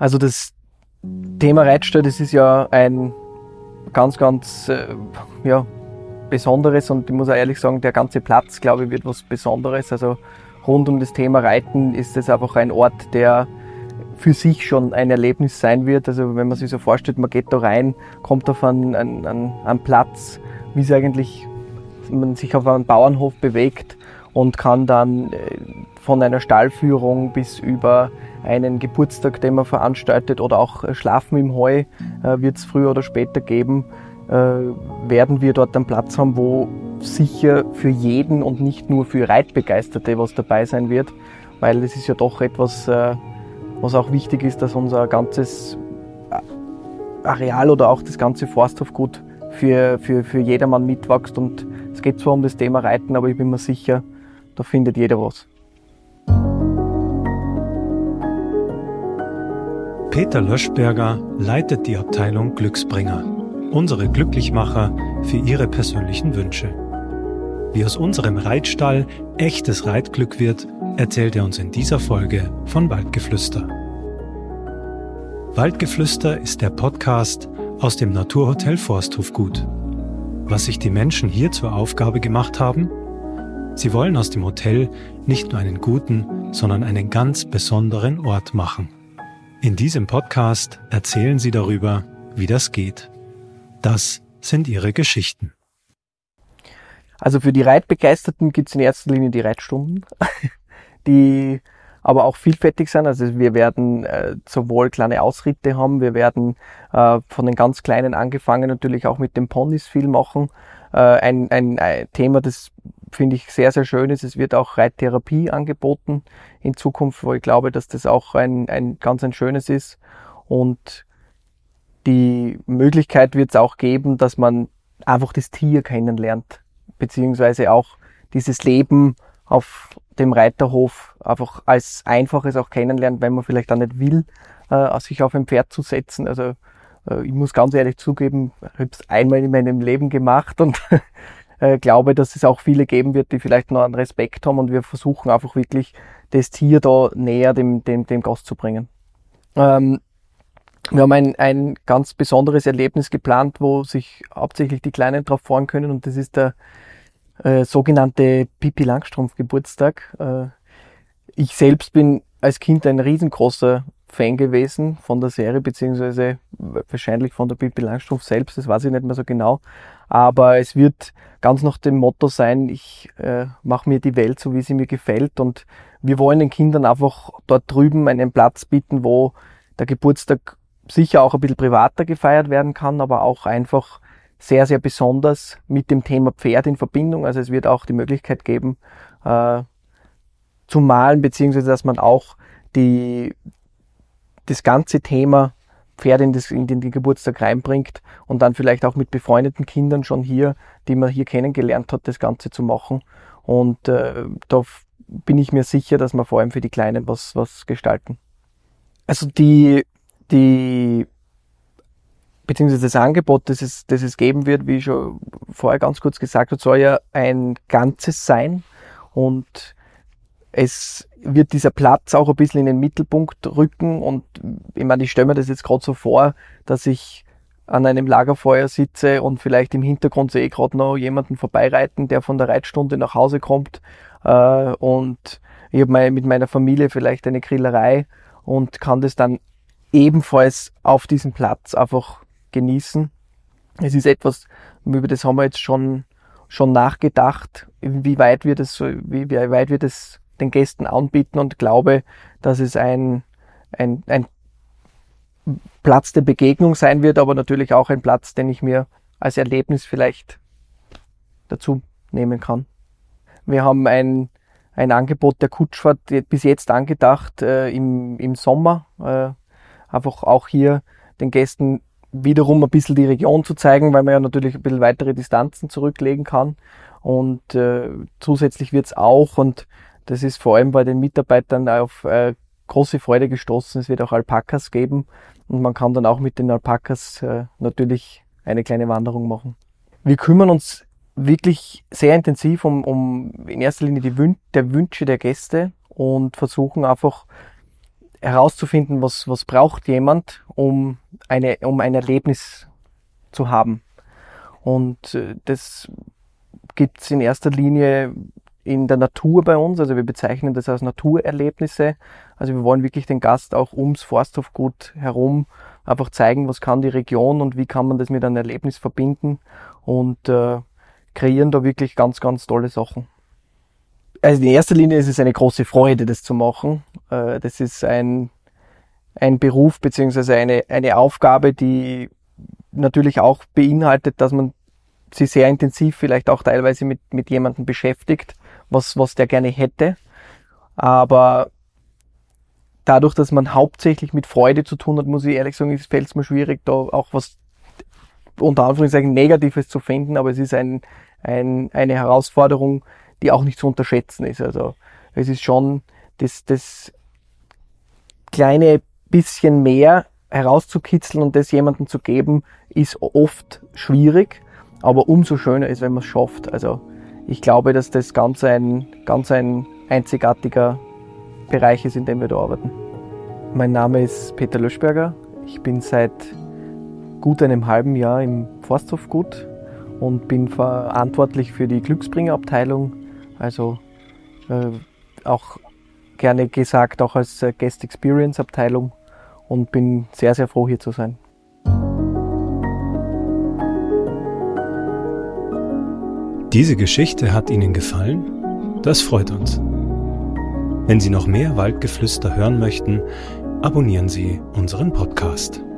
Also das Thema Reitstall, das ist ja ein ganz, ganz Besonderes, und ich muss auch ehrlich sagen, der ganze Platz, glaube ich, wird was Besonderes. Also rund um das Thema Reiten ist es einfach ein Ort, der für sich schon ein Erlebnis sein wird. Also wenn man sich so vorstellt, man geht da rein, kommt auf einen Platz, wie es eigentlich man sich auf einem Bauernhof bewegt, und kann dann von einer Stallführung bis über einen Geburtstag, den man veranstaltet, oder auch Schlafen im Heu wird es früher oder später geben, werden wir dort einen Platz haben, wo sicher für jeden und nicht nur für Reitbegeisterte was dabei sein wird, weil es ist ja doch etwas, was auch wichtig ist, dass unser ganzes Areal oder auch das ganze Forsthofgut für jedermann mitwächst, und es geht zwar um das Thema Reiten, aber ich bin mir sicher, da findet jeder was. Peter Löschberger leitet die Abteilung Glücksbringer, unsere Glücklichmacher für ihre persönlichen Wünsche. Wie aus unserem Reitstall echtes Reitglück wird, erzählt er uns in dieser Folge von Waldgeflüster. Waldgeflüster ist der Podcast aus dem Naturhotel Forsthofgut. Was sich die Menschen hier zur Aufgabe gemacht haben? Sie wollen aus dem Hotel nicht nur einen guten, sondern einen ganz besonderen Ort machen. In diesem Podcast erzählen sie darüber, wie das geht. Das sind ihre Geschichten. Also für die Reitbegeisterten gibt es in erster Linie die Reitstunden, die aber auch vielfältig sind. Also wir werden sowohl kleine Ausritte haben, wir werden von den ganz Kleinen angefangen natürlich auch mit den Ponys viel machen. Ein Thema, das finde ich sehr, sehr schön ist, es wird auch Reittherapie angeboten in Zukunft, wo ich glaube, dass das auch ein ganz schönes ist. Und die Möglichkeit wird es auch geben, dass man einfach das Tier kennenlernt, beziehungsweise auch dieses Leben auf dem Reiterhof einfach als Einfaches auch kennenlernt, wenn man vielleicht auch nicht will, sich auf ein Pferd zu setzen. Also ich muss ganz ehrlich zugeben, ich habe es einmal in meinem Leben gemacht und glaube, dass es auch viele geben wird, die vielleicht noch einen Respekt haben, und wir versuchen einfach wirklich, das Tier da näher dem Gast zu bringen. Wir haben ein ganz besonderes Erlebnis geplant, wo sich hauptsächlich die Kleinen drauf freuen können, und das ist der sogenannte Pippi-Langstrumpf-Geburtstag. Ich selbst bin als Kind ein riesengroßer Fan gewesen von der Serie, beziehungsweise wahrscheinlich von der Bibi Langstrumpf selbst, das weiß ich nicht mehr so genau, aber es wird ganz nach dem Motto sein, ich mache mir die Welt so, wie sie mir gefällt, und wir wollen den Kindern einfach dort drüben einen Platz bieten, wo der Geburtstag sicher auch ein bisschen privater gefeiert werden kann, aber auch einfach sehr, sehr besonders mit dem Thema Pferd in Verbindung. Also es wird auch die Möglichkeit geben, zu malen, beziehungsweise dass man auch das ganze Thema Pferde in den Geburtstag reinbringt und dann vielleicht auch mit befreundeten Kindern schon hier, die man hier kennengelernt hat, das Ganze zu machen. Und da bin ich mir sicher, dass wir vor allem für die Kleinen was gestalten. Also beziehungsweise das Angebot, das es geben wird, wie ich schon vorher ganz kurz gesagt habe, soll ja ein Ganzes sein, und es wird dieser Platz auch ein bisschen in den Mittelpunkt rücken, und ich meine, ich stelle mir das jetzt gerade so vor, dass ich an einem Lagerfeuer sitze und vielleicht im Hintergrund sehe ich gerade noch jemanden vorbeireiten, der von der Reitstunde nach Hause kommt, und ich habe mit meiner Familie vielleicht eine Grillerei und kann das dann ebenfalls auf diesem Platz einfach genießen. Es ist etwas, über das haben wir jetzt schon nachgedacht, wie weit wir das den Gästen anbieten, und glaube, dass es ein Platz der Begegnung sein wird, aber natürlich auch ein Platz, den ich mir als Erlebnis vielleicht dazu nehmen kann. Wir haben ein Angebot der Kutschfahrt bis jetzt angedacht im Sommer, einfach auch hier den Gästen wiederum ein bisschen die Region zu zeigen, weil man ja natürlich ein bisschen weitere Distanzen zurücklegen kann, und zusätzlich wird es auch, und das ist vor allem bei den Mitarbeitern auf große Freude gestoßen. Es wird auch Alpakas geben, und man kann dann auch mit den Alpakas natürlich eine kleine Wanderung machen. Wir kümmern uns wirklich sehr intensiv um in erster Linie die Wünsche der Gäste und versuchen einfach herauszufinden, was braucht jemand, um ein Erlebnis zu haben. Und das gibt es in erster Linie in der Natur bei uns, also wir bezeichnen das als Naturerlebnisse. Also wir wollen wirklich den Gast auch ums Forsthofgut herum einfach zeigen, was kann die Region und wie kann man das mit einem Erlebnis verbinden, und kreieren da wirklich ganz, ganz tolle Sachen. Also in erster Linie ist es eine große Freude, das zu machen. Das ist ein Beruf bzw. eine Aufgabe, die natürlich auch beinhaltet, dass man sich sehr intensiv vielleicht auch teilweise mit jemandem beschäftigt, was der gerne hätte. Aber dadurch, dass man hauptsächlich mit Freude zu tun hat, muss ich ehrlich sagen, fällt es mir schwierig, da auch was unter Anführungszeichen Negatives zu finden. Aber es ist eine Herausforderung, die auch nicht zu unterschätzen ist. Also es ist schon das kleine bisschen mehr herauszukitzeln und das jemandem zu geben, ist oft schwierig, aber umso schöner ist, wenn man es schafft. Also ich glaube, dass das ganz ein einzigartiger Bereich ist, in dem wir da arbeiten. Mein Name ist Peter Löschberger. Ich bin seit gut einem halben Jahr im Forsthofgut und bin verantwortlich für die Glücksbringer-Abteilung, also auch gerne gesagt auch als Guest Experience-Abteilung, und bin sehr, sehr froh, hier zu sein. Diese Geschichte hat Ihnen gefallen? Das freut uns. Wenn Sie noch mehr Waldgeflüster hören möchten, abonnieren Sie unseren Podcast.